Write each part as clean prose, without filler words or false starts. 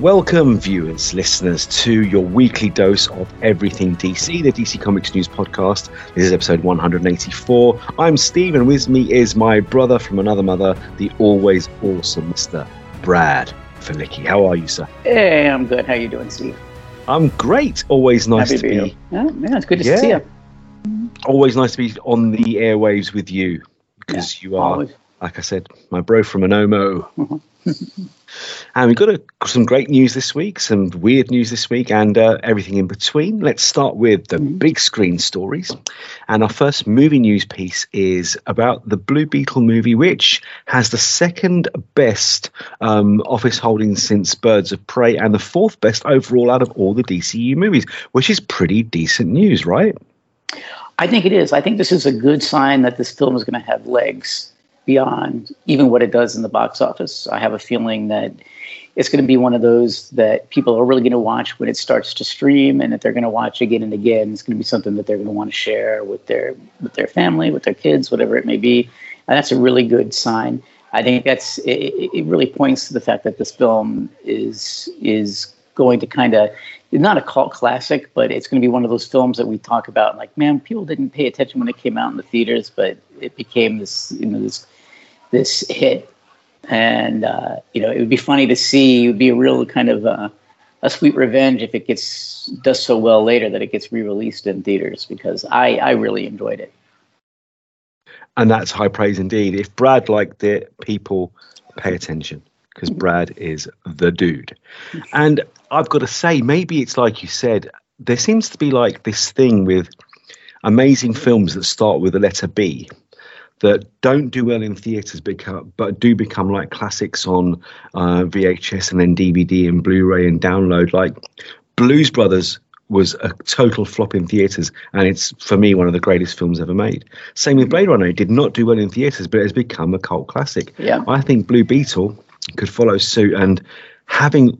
Welcome, viewers, listeners, to your weekly dose of everything DC, the DC Comics News podcast. This is episode 184. I'm Steve, and with me is my brother from another mother, the always awesome Mr. Brad Felicki. How are you, sir? Hey, I'm good. How you doing, Steve? I'm great. Always nice to be here. Oh, man, it's good to see you. Always nice to be on the airwaves with you, because you are, always, like I said, my bro from Anomo. And we've got some great news this week, some weird news this week, and everything in between. Let's start with the big screen stories. And our first movie news piece is about the Blue Beetle movie, which has the second best office holdings since Birds of Prey and the fourth best overall out of all the DCU movies, which is pretty decent news, right? I think it is. I think this is a good sign that this film is going to have legs beyond even what it does in the box office. I have a feeling that it's going to be one of those that people are really going to watch when it starts to stream, and that they're going to watch again and again. It's going to be something that they're going to want to share with their family, with their kids, whatever it may be. And that's a really good sign. I think that's it. It really points to the fact that this film is going to kind of, not a cult classic, but it's going to be one of those films that we talk about, like, man, people didn't pay attention when it came out in the theaters, but it became this, you know, this hit. And, you know, it would be funny to see. It would be a real kind of a sweet revenge if it does so well later that it gets re-released in theaters, because I really enjoyed it. And that's high praise indeed. If Brad liked it, people pay attention, because Brad is the dude. And I've got to say, maybe it's like you said, there seems to be like this thing with amazing films that start with the letter B that don't do well in theatres, but do become like classics on VHS and then DVD and Blu-ray and download. Like Blues Brothers was a total flop in theatres, and it's, for me, one of the greatest films ever made. Same with Blade Runner. It did not do well in theatres, but it has become a cult classic. Yeah. I think Blue Beetle could follow suit, and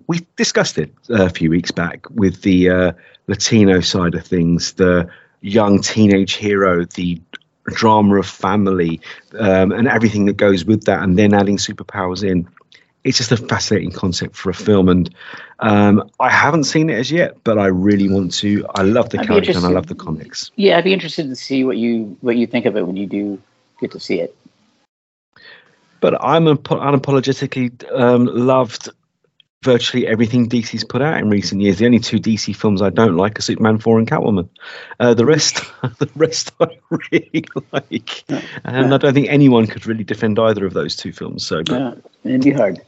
we discussed it a few weeks back with the Latino side of things, the young teenage hero, the drama of family, and everything that goes with that, and then adding superpowers in. It's just a fascinating concept for a film, and I haven't seen it as yet, but I really want to. I love the character and I love the comics. Yeah, I'd be interested to see what you think of it when you do get to see it. But I'm unapologetically loved virtually everything DC's put out in recent years. The only two DC films I don't like are Superman 4 and Catwoman. The rest I really like. Yeah. And I don't think anyone could really defend either of those two films. So, it'd be hard.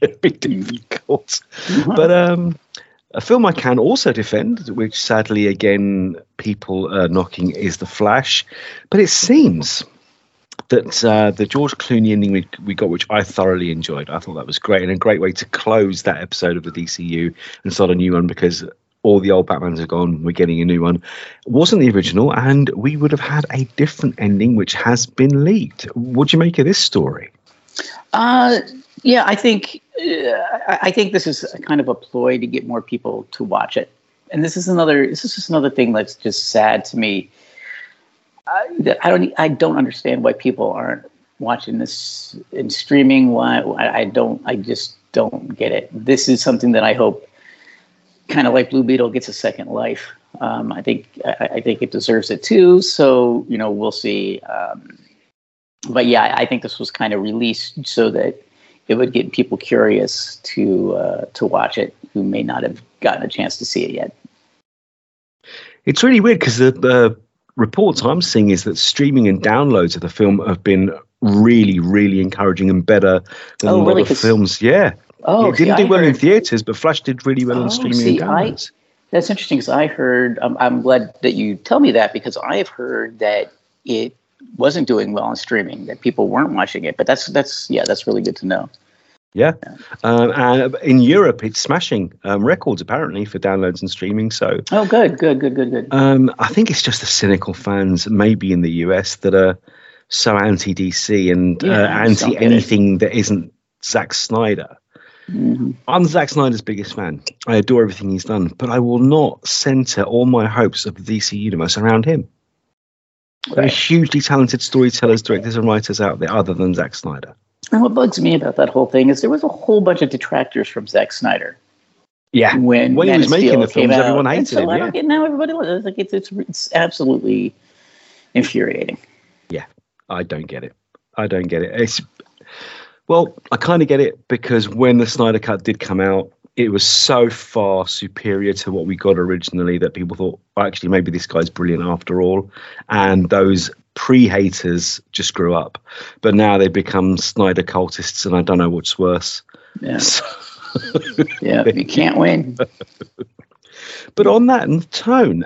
It'd be difficult. But a film I can also defend, which sadly, again, people are knocking, is The Flash. But it seems that the George Clooney ending we got, which I thoroughly enjoyed. I thought that was great, and a great way to close that episode of the DCU and start a new one, because all the old Batmans are gone. We're getting a new one. It wasn't the original, and we would have had a different ending, which has been leaked. What do you make of this story? Yeah, I think this is a kind of a ploy to get more people to watch it, and this is just another thing that's just sad to me. I don't understand why people aren't watching this in streaming. I just don't get it. This is something that I hope, kind of like Blue Beetle, gets a second life. I think it deserves it too. So, you know, we'll see. But yeah, I think this was kind of released so that it would get people curious to watch it who may not have gotten a chance to see it yet. It's really weird because the reports I'm seeing is that streaming and downloads of the film have been really, really encouraging and better than a lot really, of films. Yeah. Oh, it didn't do well in theaters, but Flash did really well on streaming and downloads. That's interesting, because I heard, I'm glad that you tell me that, because I have heard that it wasn't doing well on streaming, that people weren't watching it, but that's really good to know. Yeah. And in Europe, it's smashing records, apparently, for downloads and streaming. So, good. I think it's just the cynical fans, maybe in the US, that are so anti-DC and anti anything that isn't Zack Snyder. Mm-hmm. I'm Zack Snyder's biggest fan. I adore everything he's done, but I will not center all my hopes of the DC universe around him. Right. There are hugely talented storytellers, directors and writers out there other than Zack Snyder. And what bugs me about that whole thing is there was a whole bunch of detractors from Zack Snyder Yeah, when he was making the films, everyone hated him. Yeah. And now everybody loves it. Like, it's absolutely infuriating. Yeah, I don't get it. Well, I kind of get it, because when the Snyder Cut did come out, it was so far superior to what we got originally that people thought, well, actually, maybe this guy's brilliant after all. And those pre-haters just grew up. But now they've become Snyder cultists, and I don't know what's worse. Yeah. So, yeah, you can't win. But on that tone,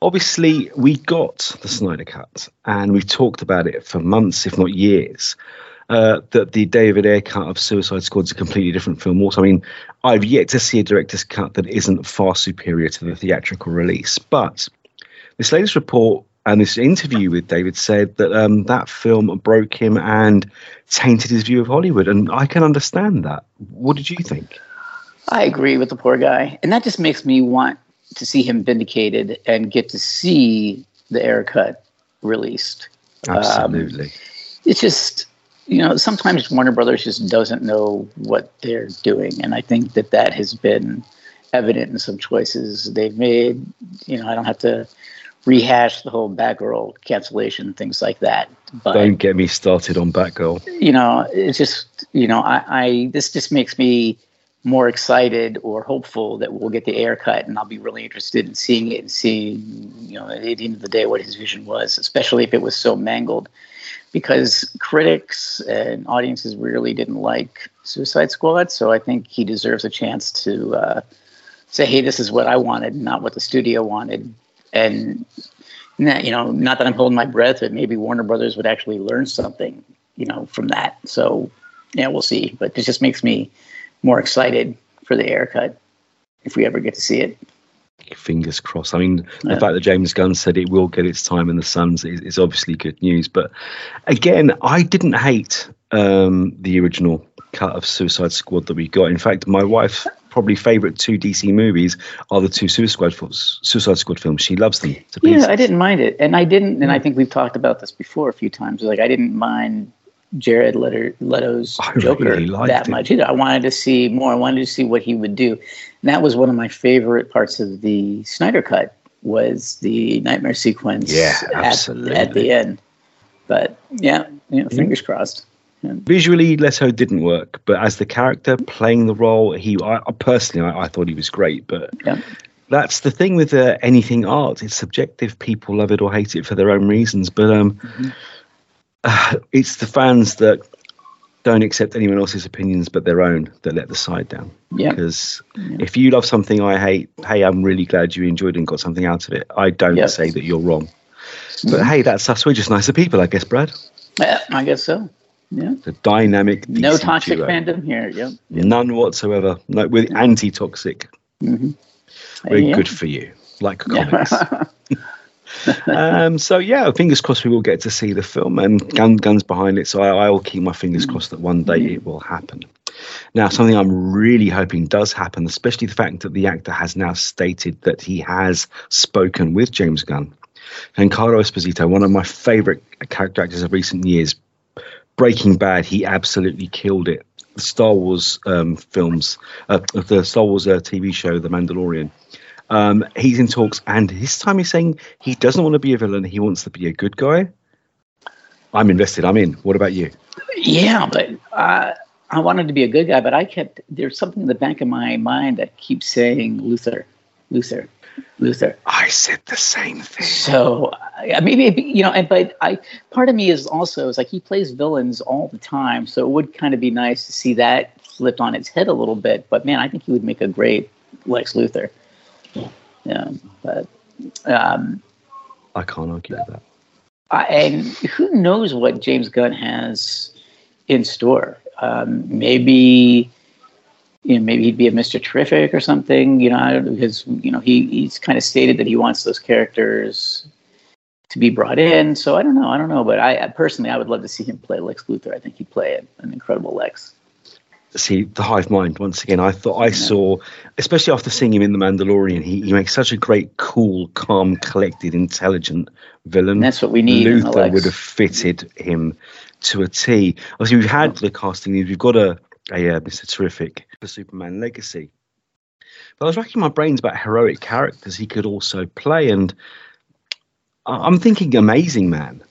obviously we got the Snyder Cut, and we've talked about it for months, if not years, that the David Ayer cut of Suicide Squad is a completely different film also. I mean, I've yet to see a director's cut that isn't far superior to the theatrical release. But this latest report and this interview with David said that that film broke him and tainted his view of Hollywood. And I can understand that. What did you think? I agree with the poor guy. And that just makes me want to see him vindicated and get to see the Ayer cut released. Absolutely. It's just, you know, sometimes Warner Brothers just doesn't know what they're doing. And I think that has been evident in some choices they've made. You know, I don't have to rehash the whole Batgirl cancellation, things like that. But don't get me started on Batgirl. You know, it's just, you know, I this just makes me more excited or hopeful that we'll get the Ayer cut, and I'll be really interested in seeing it and seeing, you know, at the end of the day what his vision was, especially if it was so mangled, because critics and audiences really didn't like Suicide Squad. So I think he deserves a chance to say, hey, this is what I wanted, not what the studio wanted. And, you know, not that I'm holding my breath, but maybe Warner Brothers would actually learn something, you know, from that. So, yeah, we'll see. But it just makes me more excited for the Ayer cut if we ever get to see it. Fingers crossed. I mean, the fact that James Gunn said it will get its time in the suns is obviously good news. But, again, I didn't hate the original cut of Suicide Squad that we got. In fact, my wife's probably favorite two DC movies are the two Suicide Squad films. She loves them to pieces. Yeah, I didn't mind it, and I think we've talked about this before a few times. Like, I didn't mind Jared Leto's Joker really that much either. I wanted to see more. I wanted to see what he would do. And that was one of my favorite parts of the Snyder Cut, was the nightmare sequence. Yeah, absolutely. At the end. But yeah, you know, fingers crossed. Visually, Leto didn't work, but as the character playing the role, I personally thought he was great. But that's the thing with anything art; it's subjective. People love it or hate it for their own reasons. But it's the fans that don't accept anyone else's opinions but their own that let the side down. Yeah. Because if you love something I hate, hey, I'm really glad you enjoyed and got something out of it. I don't say that you're wrong. But hey, that's us. We're just nicer people, I guess, Brad. Yeah, I guess so. Yeah, the dynamic DC no toxic duo. Fandom here. Yep. None whatsoever. No, we're anti-toxic. Mm-hmm. We're good for you, like comics. So yeah, fingers crossed we will get to see the film, and Gunn's behind it. So I will keep my fingers crossed that one day it will happen. Now, something I'm really hoping does happen, especially the fact that the actor has now stated that he has spoken with James Gunn. And Giancarlo Esposito, one of my favourite character actors of recent years. Breaking Bad, he absolutely killed it. The Star Wars TV show, The Mandalorian. He's in talks, and this time he's saying he doesn't want to be a villain. He wants to be a good guy. I'm invested. I'm in. What about you? Yeah, but I wanted to be a good guy, but there's something in the back of my mind that keeps saying Luthor. I said the same thing. So maybe, you know, but part of me is like, he plays villains all the time. So it would kind of be nice to see that flipped on its head a little bit. But man, I think he would make a great Lex Luthor. Yeah, but I can't argue with that. And who knows what James Gunn has in store? Maybe. You know, maybe he'd be a Mr. Terrific or something, you know, because, you know, he's kind of stated that he wants those characters to be brought in. So I don't know. But I personally would love to see him play Lex Luthor. I think he'd play an incredible Lex. See, the hive mind, once again, I saw, especially after seeing him in The Mandalorian, he makes such a great, cool, calm, collected, intelligent villain. And that's what we need. Luthor would have fitted him to a T. Obviously, we've had the casting news. We've got a Ayer, Mr. Terrific, for Superman Legacy. But I was racking my brains about heroic characters he could also play, and I'm thinking Amazing Man,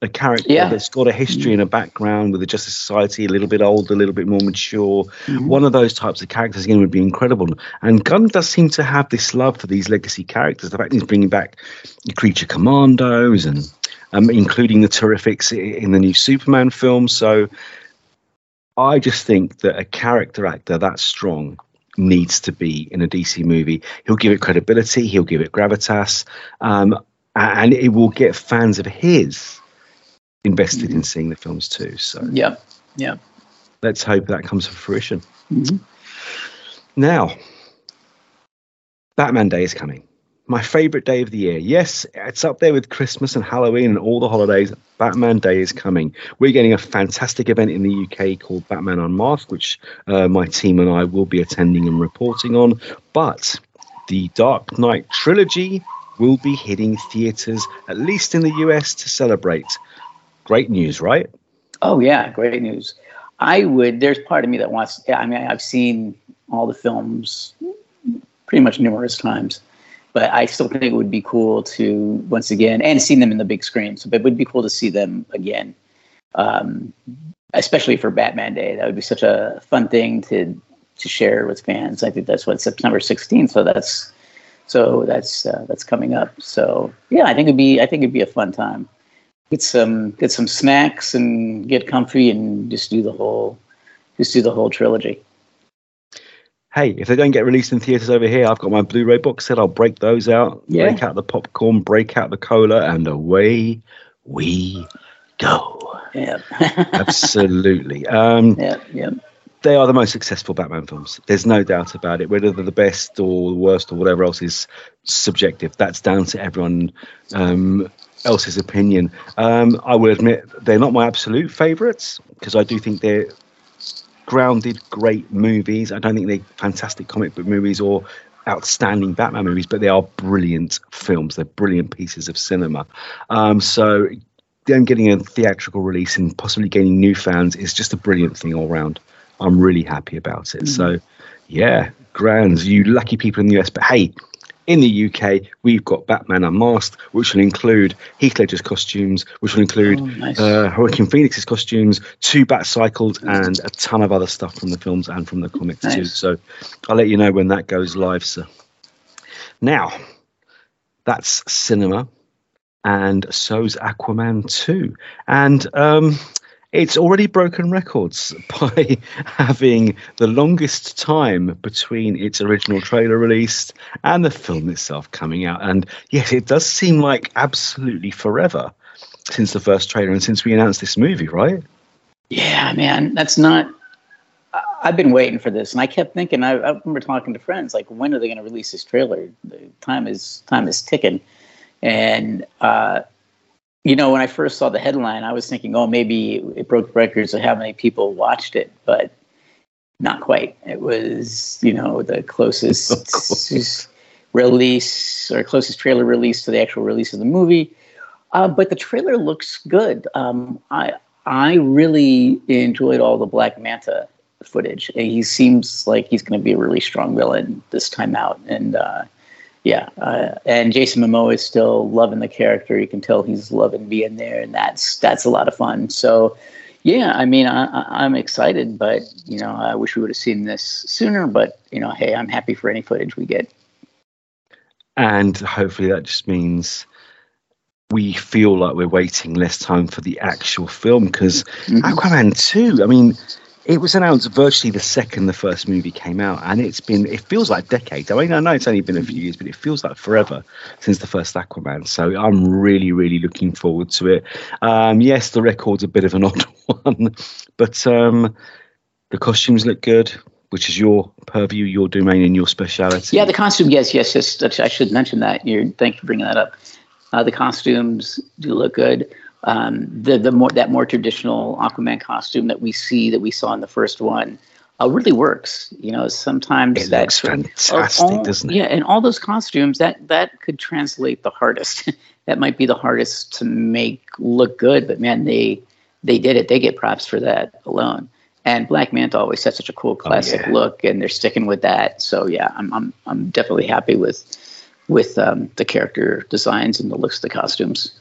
a character that's got a history and a background with the Justice Society, a little bit older, a little bit more mature. Mm-hmm. One of those types of characters again would be incredible. And Gunn does seem to have this love for these legacy characters. The fact he's bringing back the Creature Commandos and including the Terrifics in the new Superman film. So I just think that a character actor that strong needs to be in a DC movie. He'll give it credibility. He'll give it gravitas. And it will get fans of his invested in seeing the films too. So yeah. Let's hope that comes to fruition. Mm-hmm. Now, Batman Day is coming. My favorite day of the year. Yes, it's up there with Christmas and Halloween and all the holidays. Batman Day is coming. We're getting a fantastic event in the UK called Batman Unmasked, which my team and I will be attending and reporting on. But the Dark Knight trilogy will be hitting theaters, at least in the US, to celebrate. Great news, right? Oh, yeah, great news. There's part of me that wants, I've seen all the films pretty much numerous times. But I still think it would be cool to, once again, and seeing them in the big screen. So it would be cool to see them again, especially for Batman Day. That would be such a fun thing to share with fans. I think that's September 16th. So that's coming up. So yeah, I think it'd be a fun time. Get some snacks and get comfy and just do the whole trilogy. Hey, if they don't get released in theaters over here, I've got my Blu-ray box set. I'll break those out, break out the popcorn, break out the cola, and away we go. Yeah, absolutely. They are the most successful Batman films. There's no doubt about it. Whether they're the best or the worst or whatever else is subjective. That's down to everyone else's opinion. I will admit they're not my absolute favourites because I do think they're grounded, great movies. I don't think they're fantastic comic book movies or outstanding Batman movies, but they are brilliant films. They're brilliant pieces of cinema. So them getting a theatrical release and possibly gaining new fans is just a brilliant thing all round. I'm really happy about it. So yeah, grand, you lucky people in the US. But hey, in the UK, we've got Batman Unmasked, which will include Heath Ledger's costumes, which will include Joaquin Phoenix's costumes, 2 Bat-cycles, and a ton of other stuff from the films and from the comics too. So I'll let you know when that goes live, sir. Now, that's cinema, and so's Aquaman 2. And it's already broken records by having the longest time between its original trailer released and the film itself coming out. And yes, it does seem like absolutely forever since the first trailer and since we announced this movie, right? Yeah, man, I've been waiting for this. And I kept thinking, I remember talking to friends, like, when are they going to release this trailer? The time is ticking. And, when I first saw the headline, I was thinking, oh, maybe it broke records of how many people watched it, but not quite. It was, the closest release or closest trailer release to the actual release of the movie. But the trailer looks good. I really enjoyed all the Black Manta footage. He seems like he's going to be a really strong villain this time out. And, and Jason Momoa is still loving the character. You can tell he's loving being there, and that's a lot of fun. So, yeah, I'm excited, but, I wish we would have seen this sooner. But, hey, I'm happy for any footage we get. And hopefully that just means we feel like we're waiting less time for the actual film because Aquaman 2, it was announced virtually the second the first movie came out, and it feels like decades. I know it's only been a few years, but it feels like forever since the first Aquaman. So I'm really, really looking forward to it. Yes, the record's a bit of an odd one, but the costumes look good, which is your purview, your domain, and your speciality. Yeah, the costume, yes. I should mention that. Thank you for bringing that up. The costumes do look good. The more traditional Aquaman costume that we saw in the first one really works. Sometimes it looks fantastic, doesn't it? Yeah, and all those costumes that could translate the hardest. That might be the hardest to make look good, but man, they did it. They get props for that alone. And Black Manta always had such a cool classic look, and they're sticking with that. So yeah, I'm definitely happy with the character designs and the looks of the costumes.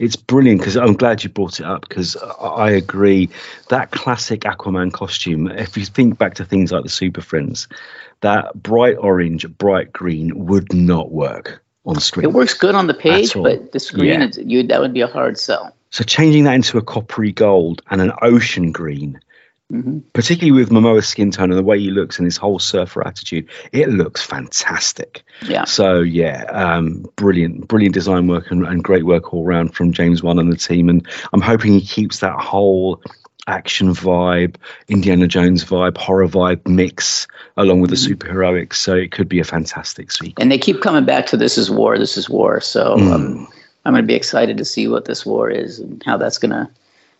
It's brilliant, because I'm glad you brought it up, because I agree. That classic Aquaman costume, if you think back to things like the Super Friends, that bright orange, bright green would not work on screen. It works good on the page, but the screen, that would be a hard sell. So changing that into a coppery gold and an ocean green, particularly with Momoa's skin tone and the way he looks and his whole surfer attitude, it looks fantastic. Yeah. So, yeah, brilliant design work and great work all around from James Gunn and the team. And I'm hoping he keeps that whole action vibe, Indiana Jones vibe, horror vibe mix along with the superheroics. So it could be a fantastic sequel. And they keep coming back to this is war. So I'm going to be excited to see what this war is and how that's going to,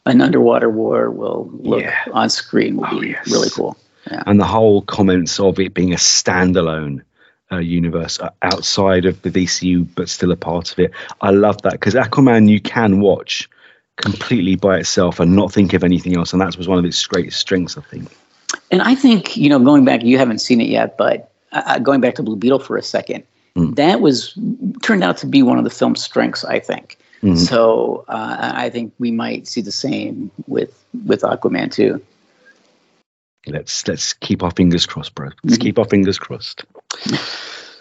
an underwater war will look on screen will be really cool. Yeah. And the whole comments of it being a standalone universe outside of the DCU, but still a part of it. I love that, because Aquaman you can watch completely by itself and not think of anything else. And that was one of its great strengths, I think. And I think, going back, you haven't seen it yet, but going back to Blue Beetle for a second, that turned out to be one of the film's strengths, I think. Mm-hmm. So I think we might see the same with Aquaman 2. Let's keep our fingers crossed, bro. Let's keep our fingers crossed.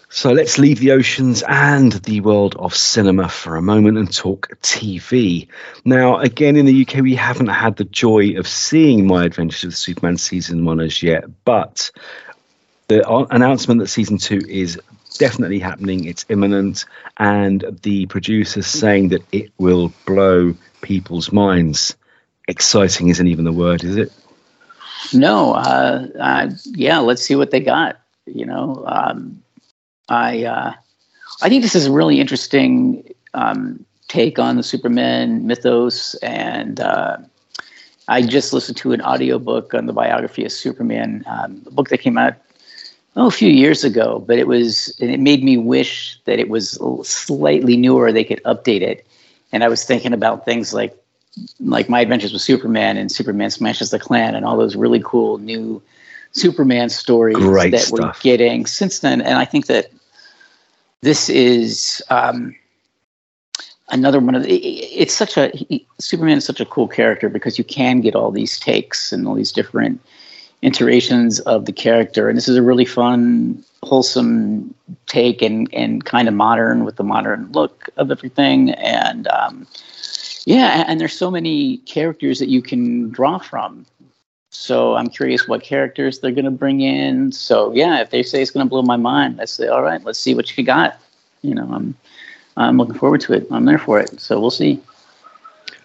So let's leave the oceans and the world of cinema for a moment and talk TV. Now, again, in the UK, we haven't had the joy of seeing My Adventures of Superman Season 1 as yet, but the announcement that Season 2 is definitely happening, it's imminent, and the producers saying that it will blow people's minds. Exciting isn't even the word, is it? No. Let's see what they got. I think this is a really interesting take on the Superman mythos, and I just listened to an audiobook on the biography of Superman, a book that came out a few years ago, but it made me wish that it was slightly newer, they could update it. And I was thinking about things like My Adventures with Superman and Superman Smashes the Klan and all those really cool new Superman stories we're getting since then. And I think that this is another one of the. Superman is such a cool character, because you can get all these takes and all these different iterations of the character, and this is a really fun, wholesome take, and kind of modern, with the modern look of everything. And and there's so many characters that you can draw from, so I'm curious what characters they're going to bring in. So if they say it's going to blow my mind, I say, all right, let's see what you got. I'm looking forward to it. I'm there for it, so we'll see.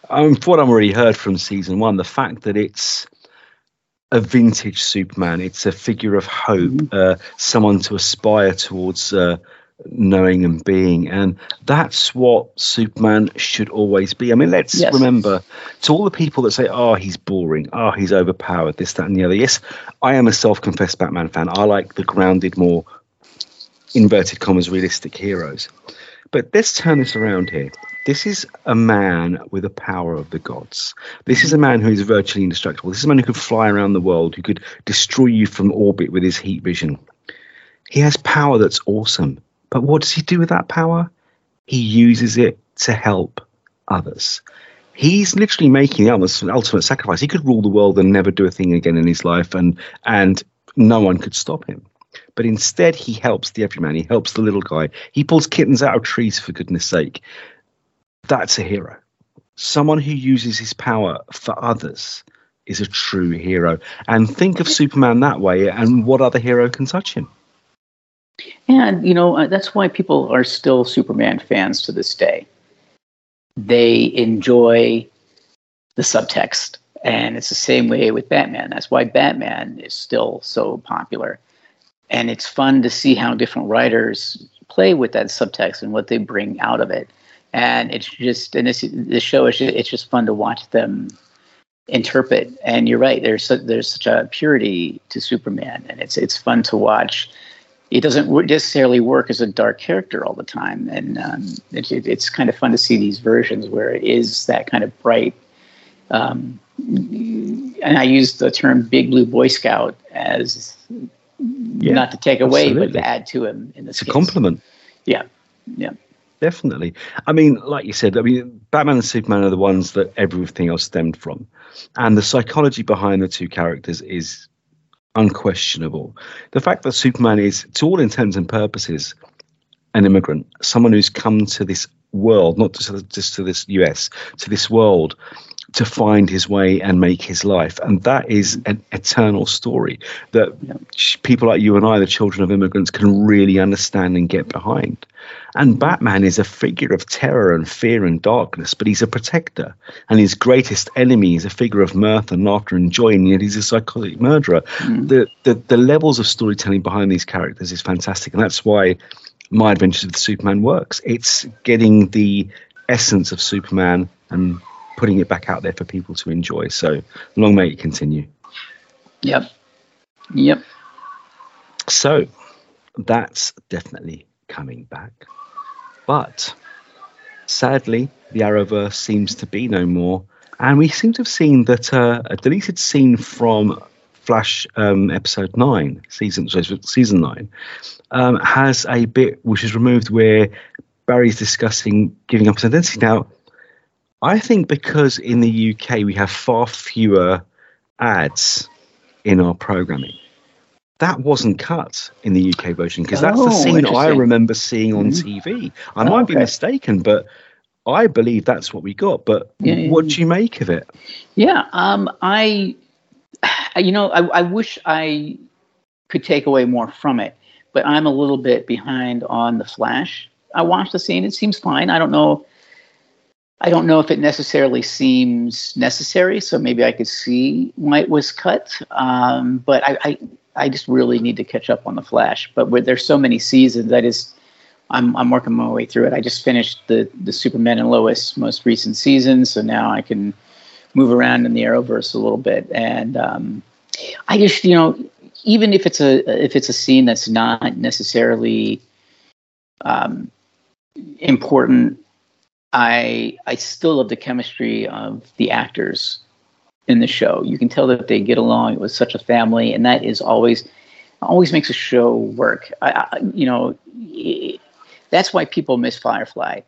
For what I've already heard from Season 1, the fact that it's a vintage Superman, it's a figure of hope, someone to aspire towards, knowing and being, and that's what Superman should always be. I mean, let's remember, to all the people that say, he's boring, he's overpowered, this, that and the other. Yes, I am a self-confessed Batman fan. I like the grounded, more inverted commas realistic heroes, but let's turn this around here. This is a man with the power of the gods. This is a man who is virtually indestructible. This is a man who could fly around the world, who could destroy you from orbit with his heat vision. He has power that's awesome. But what does he do with that power? He uses it to help others. He's literally making the ultimate sacrifice. He could rule the world and never do a thing again in his life, and no one could stop him. But instead, he helps the everyman. He helps the little guy. He pulls kittens out of trees, for goodness sake. That's a hero. Someone who uses his power for others is a true hero. And think of Superman that way, and what other hero can touch him? And, that's why people are still Superman fans to this day. They enjoy the subtext. And it's the same way with Batman. That's why Batman is still so popular. And it's fun to see how different writers play with that subtext and what they bring out of it. And it's just, and this show is just, it's just fun to watch them interpret. And you're right, there's such a purity to Superman, and it's fun to watch. It doesn't necessarily work as a dark character all the time, and it's kind of fun to see these versions where it is that kind of bright and I use the term Big Blue Boy Scout as not to take away, absolutely, but to add to him in this case. It's a compliment. Yeah, yeah. Definitely. I mean, like you said, I mean, Batman and Superman are the ones that everything else stemmed from. And the psychology behind the two characters is unquestionable. The fact that Superman is, to all intents and purposes, an immigrant, someone who's come to this world, not just to this US, to this world, to find his way and make his life. And that is an eternal story that people like you and I, the children of immigrants, can really understand and get behind. And Batman is a figure of terror and fear and darkness, but he's a protector. And his greatest enemy is a figure of mirth and laughter and joy, and yet he's a psychotic murderer. Mm. The levels of storytelling behind these characters is fantastic. And that's why My Adventures with Superman works. It's getting the essence of Superman and putting it back out there for people to enjoy. So long may it continue. Yep. So that's definitely coming back. But sadly, the Arrowverse seems to be no more. And we seem to have seen that a deleted scene from Flash episode 9, season 9, has a bit which is removed where Barry's discussing giving up his identity. Now, I think because in the UK we have far fewer ads in our programming, that wasn't cut in the UK version, because that's the scene I remember seeing on TV. I might be mistaken, but I believe that's what we got. But what do you make of it? Yeah, I wish I could take away more from it, but I'm a little bit behind on The Flash. I watched the scene; it seems fine. I don't know if it necessarily seems necessary, so maybe I could see why it was cut. But I just really need to catch up on The Flash. But there's so many seasons, I'm working my way through it. I just finished the Superman and Lois most recent season, so now I can move around in the Arrowverse a little bit. And I just, even if it's a scene that's not necessarily important, I still love the chemistry of the actors in the show. You can tell that they get along. It was such a family, and that is always makes a show work. That's why people miss Firefly.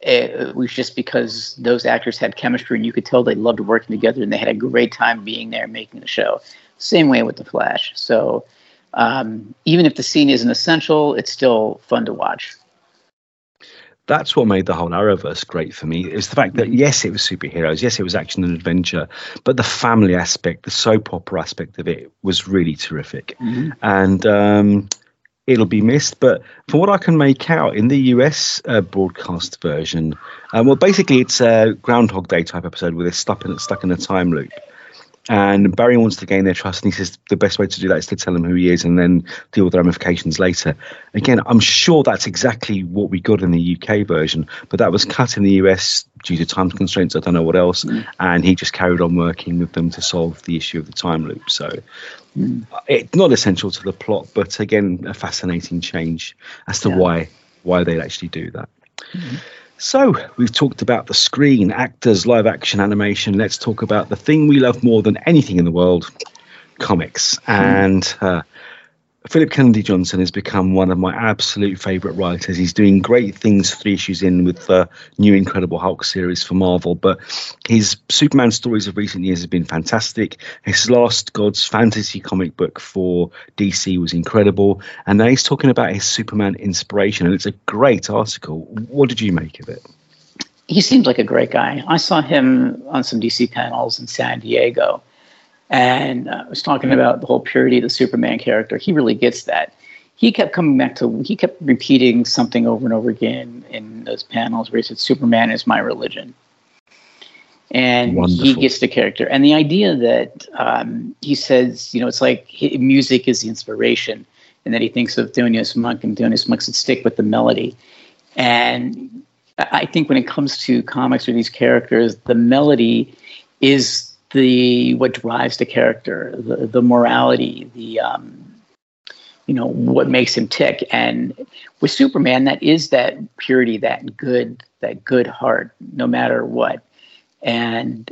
It was just because those actors had chemistry, and you could tell they loved working together, and they had a great time being there making the show. Same way with The Flash. So even if the scene isn't essential, it's still fun to watch. That's what made the whole Arrowverse great for me, is the fact that, yes, it was superheroes, yes, it was action and adventure, but the family aspect, the soap opera aspect of it was really terrific. Mm-hmm. And it'll be missed. But from what I can make out, in the US broadcast version, basically it's a Groundhog Day type episode where they're stuck in a time loop. And Barry wants to gain their trust, and he says the best way to do that is to tell him who he is and then deal with the ramifications later. Again, I'm sure that's exactly what we got in the UK version, but that was cut in the US due to time constraints. I don't know what else. Mm. And he just carried on working with them to solve the issue of the time loop. So it's not essential to the plot, but again, a fascinating change as to why they'd actually do that. Mm. So we've talked about the screen, actors, live action, animation. Let's talk about the thing we love more than anything in the world, comics. And Philip Kennedy Johnson has become one of my absolute favourite writers. He's doing great things 3 issues in with the new Incredible Hulk series for Marvel. But his Superman stories of recent years have been fantastic. His last God's Fantasy comic book for DC was incredible. And now he's talking about his Superman inspiration. And it's a great article. What did you make of it? He seemed like a great guy. I saw him on some DC panels in San Diego. And I was talking about the whole purity of the Superman character. He really gets that. He kept repeating something over and over again in those panels where he said, Superman is my religion. And wonderful. He gets the character. And the idea that he says, it's like music is the inspiration. And that he thinks of Thelonious Monk, and Thelonious Monk said, stick with the melody. And I think when it comes to comics or these characters, the melody is what drives the character, the morality, what makes him tick. And with Superman, that is that purity, that good heart, no matter what. And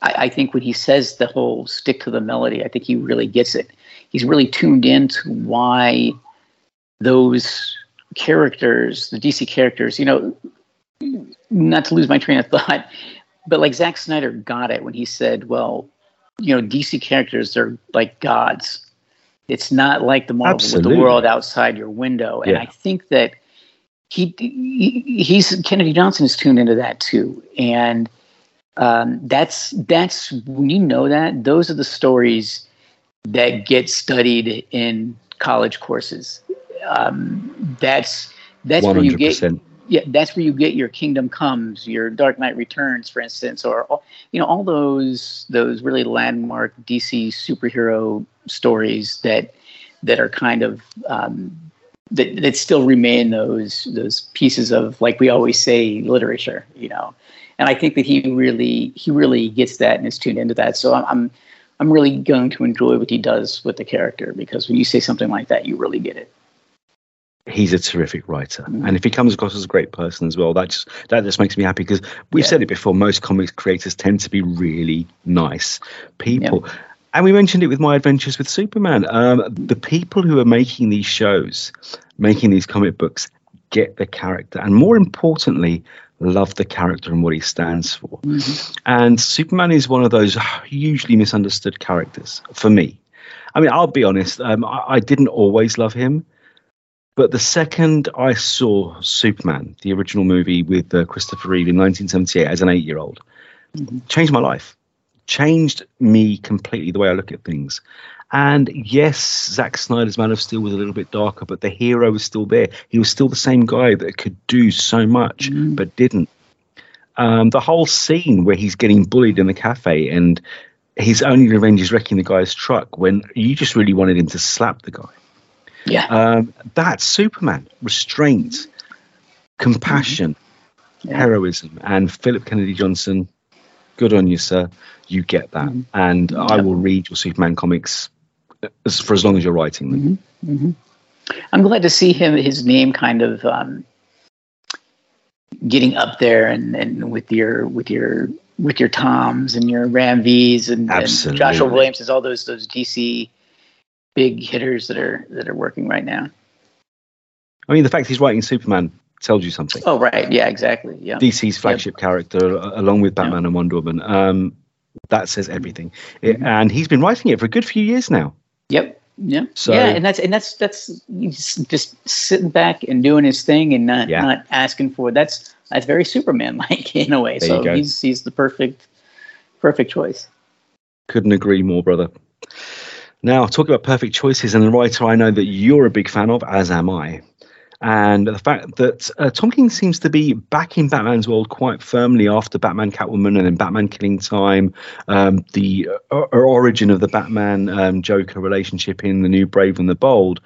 I think when he says the whole stick to the melody, I think he really gets it. He's really tuned in to why those characters, the DC characters, you know, not to lose my train of thought, but like Zack Snyder got it when he said, well, you know, DC characters are like gods. It's not like the Marvel with the world outside your window. And I think that he's Kennedy Johnson is tuned into that too. And that's when you know that those are the stories that get studied in college courses. That's where you get, that's where you get your Kingdom Comes, your Dark Knight Returns, for instance, or, you know, all those really landmark DC superhero stories that are kind of, that still remain those pieces of, like we always say, literature, you know? And I think that he really gets that and is tuned into that. So I'm really going to enjoy what he does with the character, because when you say something like that, you really get it. He's a terrific writer. Mm-hmm. And if he comes across as a great person as well, that just makes me happy, because we've said it before, most comics creators tend to be really nice people. Yeah. And we mentioned it with My Adventures with Superman. The people who are making these shows, making these comic books, get the character. And more importantly, love the character and what he stands for. Mm-hmm. And Superman is one of those hugely misunderstood characters for me. I mean, I'll be honest, I didn't always love him. But the second I saw Superman, the original movie with Christopher Reeve in 1978 as an 8-year-old, mm-hmm. changed my life, changed me completely, the way I look at things. And yes, Zack Snyder's Man of Steel was a little bit darker, but the hero was still there. He was still the same guy that could do so much, mm-hmm. but didn't. The whole scene where he's getting bullied in the cafe and his only revenge is wrecking the guy's truck, when you just really wanted him to slap the guy. Yeah, that's Superman. Restraint, compassion, mm-hmm. yeah. heroism. And Philip Kennedy Johnson, good on you, sir. You get that. Mm-hmm. And yep. I will read your Superman comics for as long as you're writing them. Mm-hmm. Mm-hmm. I'm glad to see his name kind of getting up there and with your Toms and your Ram V's and Joshua Williams and all those DC big hitters that are working right now. I mean, the fact he's writing Superman tells you something. Oh, right. Yeah, exactly. Yeah. DC's flagship character, along with Batman and Wonder Woman. That says everything. Mm-hmm. And he's been writing it for a good few years now. Yep. Yeah. So, yeah. And that's just sitting back and doing his thing and not asking for it. That's very Superman like in a way. So he's the perfect choice. Couldn't agree more, brother. Now, talking about perfect choices and a writer I know that you're a big fan of, as am I, and the fact that Tom King seems to be back in Batman's world quite firmly after Batman Catwoman and then Batman Killing Time, the origin of the Batman-Joker relationship in The New Brave and the Bold.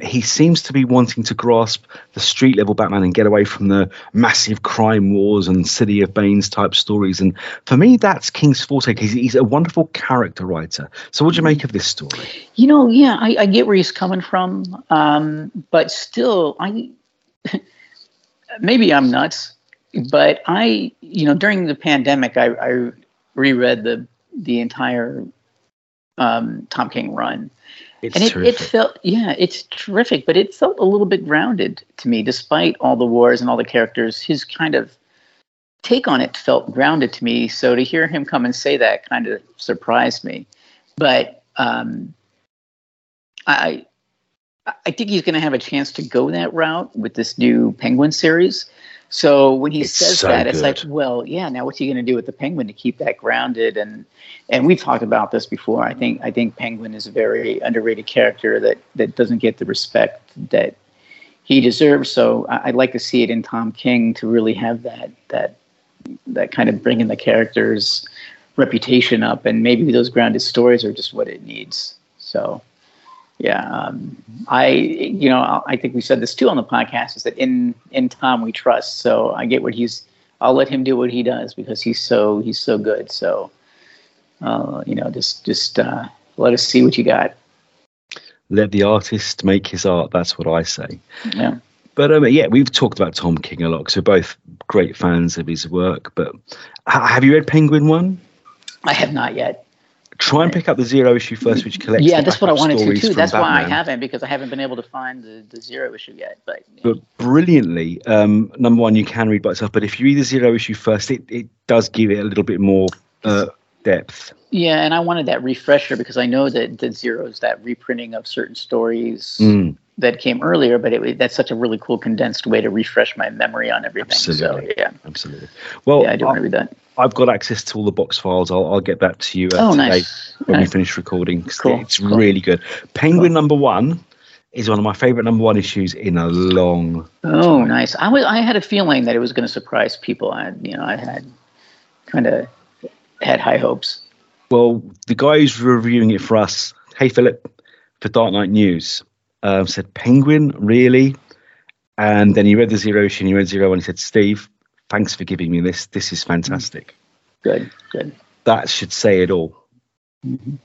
He seems to be wanting to grasp the street-level Batman and get away from the massive crime wars and City of Banes-type stories. And for me, that's King's forte. He's a wonderful character writer. So what do you make of this story? You know, yeah, I get where he's coming from, but still... maybe I'm nuts, but during the pandemic, I reread the entire Tom King run. It's terrific, but it felt a little bit grounded to me, despite all the wars and all the characters. His kind of take on it felt grounded to me. So to hear him come and say that kind of surprised me. But I think he's going to have a chance to go that route with this new Penguin series. So when he says that, it's like, well, yeah, now what's he going to do with the Penguin to keep that grounded? And we've talked about this before. I think Penguin is a very underrated character that doesn't get the respect that he deserves. So I'd like to see it in Tom King to really have that kind of bringing the character's reputation up. And maybe those grounded stories are just what it needs. So... yeah, I think we said this too on the podcast, is that in Tom we trust. So I get what I'll let him do what he does, because he's so good. So, just let us see what you got. Let the artist make his art. That's what I say. Yeah. But we've talked about Tom King a lot. So both great fans of his work. But have you read Penguin One? I have not yet. Try and pick up the Zero issue first, which collects. Yeah, that's what I wanted to too. That's why I haven't, because I haven't been able to find the Zero issue yet. But brilliantly, number one, you can read by itself. But if you read the Zero issue first, it does give it a little bit more depth. Yeah, and I wanted that refresher because I know that the Zero is that reprinting of certain stories that came earlier. But that's such a really cool condensed way to refresh my memory on everything. Absolutely. So yeah, absolutely. Well, yeah, I do want to read that. I've got access to all the box files. I'll get back to you today when we finish recording. Cool. It's really good. Penguin number one is one of my favorite number one issues in a long time. Nice. I had a feeling that it was going to surprise people. I had high hopes. Well, the guy who's reviewing it for us, hey, Philip, for Dark Knight News, said, Penguin, really? And then he read the Zero issue and he read Zero and he said, Steve, thanks for giving me this. This is fantastic. Good. That should say it all. Mm-hmm.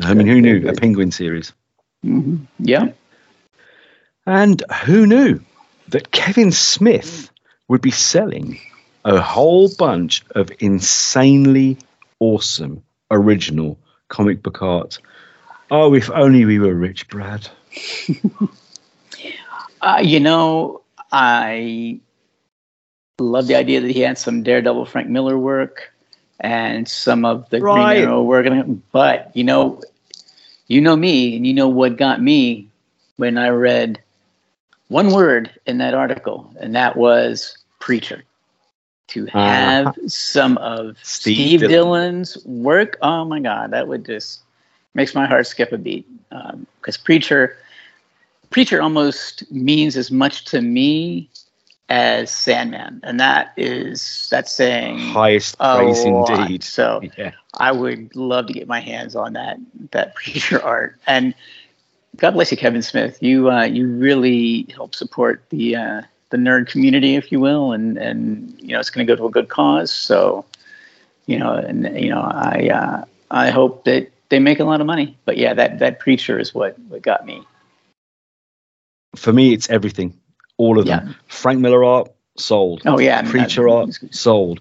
I mean, who knew? A Penguin series. Mm-hmm. Yeah. And who knew that Kevin Smith would be selling a whole bunch of insanely awesome original comic book art? Oh, if only we were rich, Brad. I love the idea that he had some Daredevil Frank Miller work and some of the Green Arrow work. But, you know me, and you know what got me when I read one word in that article, and that was Preacher. To have some of Steve Dillon's work, oh, my God, that would just makes my heart skip a beat. Because Preacher almost means as much to me as Sandman, and that's saying highest praise indeed. So yeah. I would love to get my hands on that Preacher art, and God bless you, Kevin Smith. You really help support the nerd community, if you will, and it's going to go to a good cause. So I hope that they make a lot of money. But yeah, that Preacher is what got me. For me, it's everything. All of them. Frank Miller art, sold. Oh, yeah. Preacher art, sold.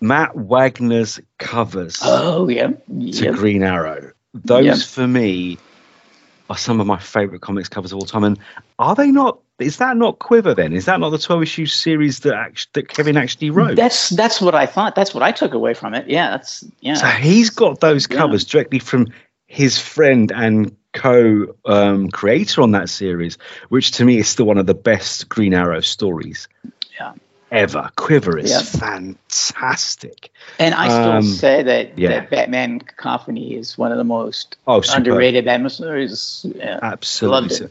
Matt Wagner's covers to Green Arrow. Those, for me, are some of my favourite comics covers of all time. And are they not... Is that not Quiver, then? Is that not the 12-issue series that Kevin actually wrote? That's what I thought. That's what I took away from it. Yeah, So he's got those covers directly from his friend and co-creator on that series, which to me is still one of the best Green Arrow stories ever. Quiver is fantastic, and I still say that Batman Cacophony is one of the most underrated Batman stories. Yeah, absolutely. Loved it.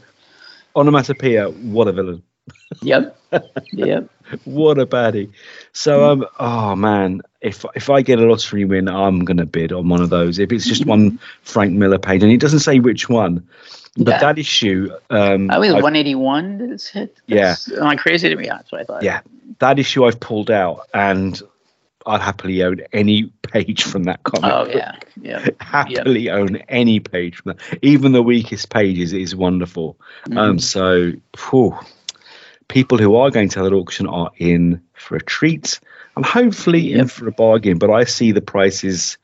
Onomatopoeia, what a villain. Yep. What a baddie. So, oh man, if I get a lottery win, I'm going to bid on one of those. If it's just one Frank Miller page, and it doesn't say which one, but that issue... I think 181 that it's hit. Am I crazy to me? That's what I thought. Yeah, that issue I've pulled out, and I'll happily own any page from that comic book. Happily own any page from that. Even the weakest pages is wonderful. So, people who are going to that auction are in for a treat and hopefully in for a bargain. But I see the prices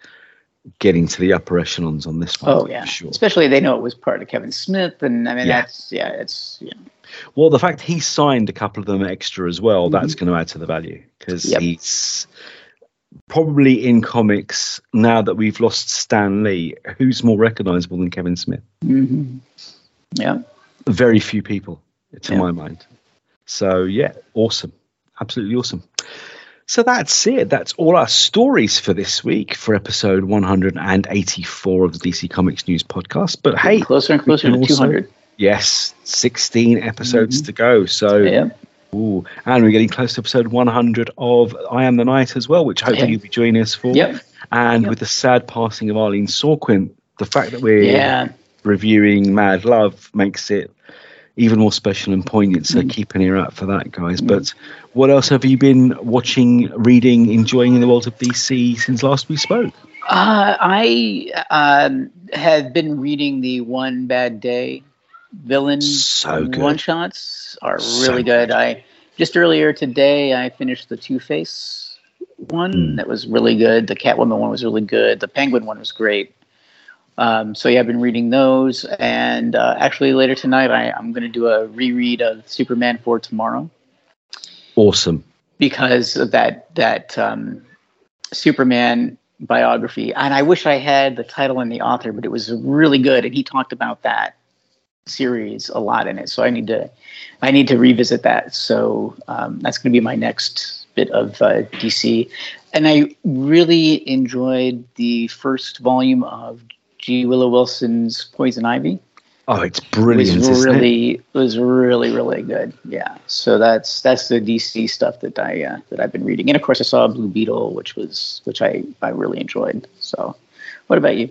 getting to the upper echelons on this one. Oh, yeah. Sure. Especially they know it was part of Kevin Smith. And I mean, well, the fact he signed a couple of them extra as well, that's going to add to the value because he's probably in comics now that we've lost Stan Lee. Who's more recognizable than Kevin Smith? Mm-hmm. Yeah. Very few people to my mind. So, yeah, awesome. Absolutely awesome. So that's it. That's all our stories for this week for episode 184 of the DC Comics News podcast. But hey, closer and closer to 200. Yes, 16 episodes to go. So, and we're getting close to episode 100 of I Am the Night as well, which hopefully you'll be joining us for. Yep. And with the sad passing of Arlene Sorquin, the fact that we're reviewing Mad Love makes it even more special and poignant. So keep an ear out for that, guys. But what else have you been watching, reading, enjoying in the world of DC since last we spoke? I have been reading the One Bad Day villain one-shots. Are really good. I just earlier today I finished the Two-Face one that was really good. The Catwoman one was really good. The Penguin one was great. So yeah, I've been reading those. And actually later tonight, I'm going to do a reread of Superman 4 tomorrow. Awesome. Because of that Superman biography. And I wish I had the title and the author, but it was really good. And he talked about that series a lot in it. So I need to revisit that. So that's going to be my next bit of DC. And I really enjoyed the first volume of G. Willow Wilson's Poison Ivy. Oh, it's brilliant! It was really good. Yeah. So that's the DC stuff that I've been reading, and of course I saw Blue Beetle, which I really enjoyed. So, what about you?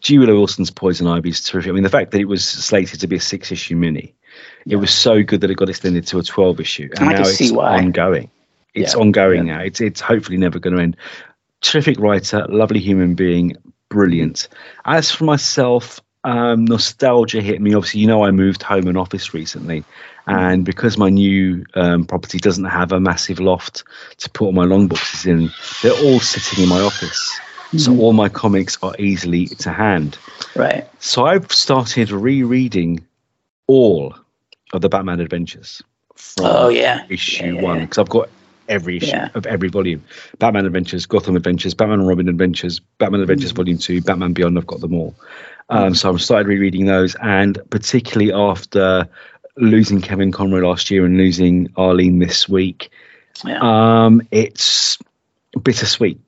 G. Willow Wilson's Poison Ivy is terrific. I mean, the fact that it was slated to be a 6-issue mini, it was so good that it got extended to a 12-issue, and now it's ongoing. It's ongoing now. It's hopefully never going to end. Terrific writer, lovely human being, brilliant. As for myself. Nostalgia hit me. Obviously, I moved home and office recently, and because my new property doesn't have a massive loft to put all my long boxes in, they're all sitting in my office. So all my comics are easily to hand. Right. So I've started rereading all of the Batman Adventures from issue 1 because I've got every issue of every volume. Batman Adventures, Gotham Adventures, Batman and Robin Adventures, Batman Adventures Volume 2, Batman Beyond. I've got them all. So I've started rereading those, and particularly after losing Kevin Conroy last year and losing Arlene this week, it's bittersweet,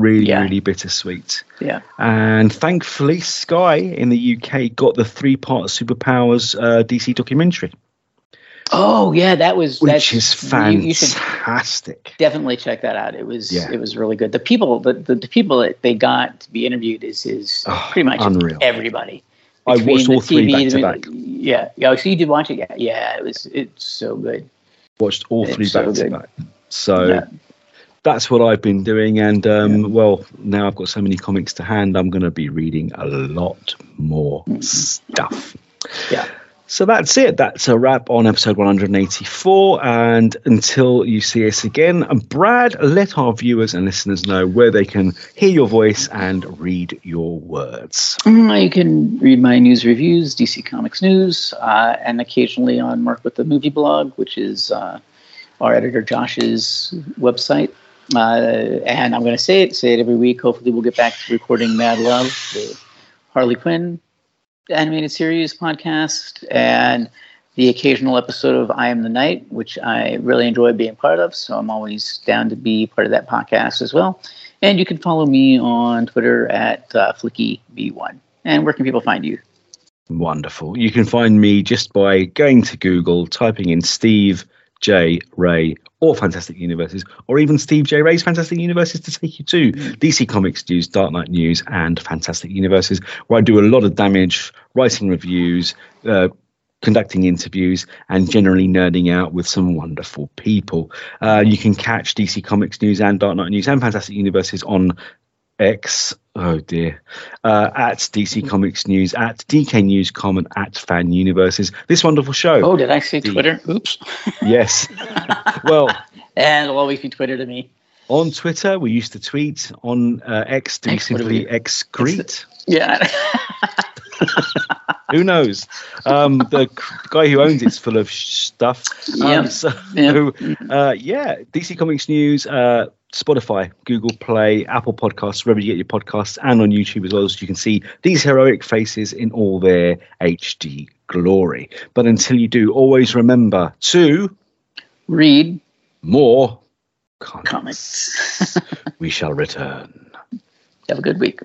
really bittersweet. Yeah. And thankfully, Sky in the UK got the 3-part Superpowers DC documentary. Oh yeah, that's fantastic. You should definitely check that out. It was really good. The people that they got to be interviewed is pretty much unreal. Everybody. I watched all three back to back. Yeah. So you did watch it? Yeah. It's so good. Watched all three back to back. So that's what I've been doing, and now I've got so many comics to hand, I'm going to be reading a lot more stuff. Yeah. So that's it. That's a wrap on episode 184. And until you see us again, Brad, let our viewers and listeners know where they can hear your voice and read your words. You can read my news reviews, DC Comics News, and occasionally on Mark with the Movie blog, which is our editor Josh's website. And I'm going to say it every week. Hopefully we'll get back to recording Mad Love, the Harley Quinn animated series podcast, and the occasional episode of I Am the Night, which I really enjoy being part of. So I'm always down to be part of that podcast as well. And you can follow me on Twitter at FlickyB1. And where can people find you? Wonderful. You can find me just by going to Google, typing in Steve J. Ray or Fantastic Universes, or even Steve J. Ray's Fantastic Universes to take you to DC Comics News, Dark Knight News, and Fantastic Universes, where I do a lot of damage, writing reviews, conducting interviews, and generally nerding out with some wonderful people. You can catch DC Comics News and Dark Knight News and Fantastic Universes on X, at DC Comics News, at DK Newscom, and at Fan Universes. This wonderful show. Oh, did I say Twitter? Oops. Yes. Well, and it'll always be Twitter to me. On Twitter, we used to tweet. On X, do we simply excrete? Yeah. Who knows? The guy who owns it's full of stuff. DC Comics News, Spotify, Google Play, Apple Podcasts, wherever you get your podcasts, and on YouTube as well, so you can see these heroic faces in all their HD glory. But until you do, always remember to read more comics. We shall return. Have a good week.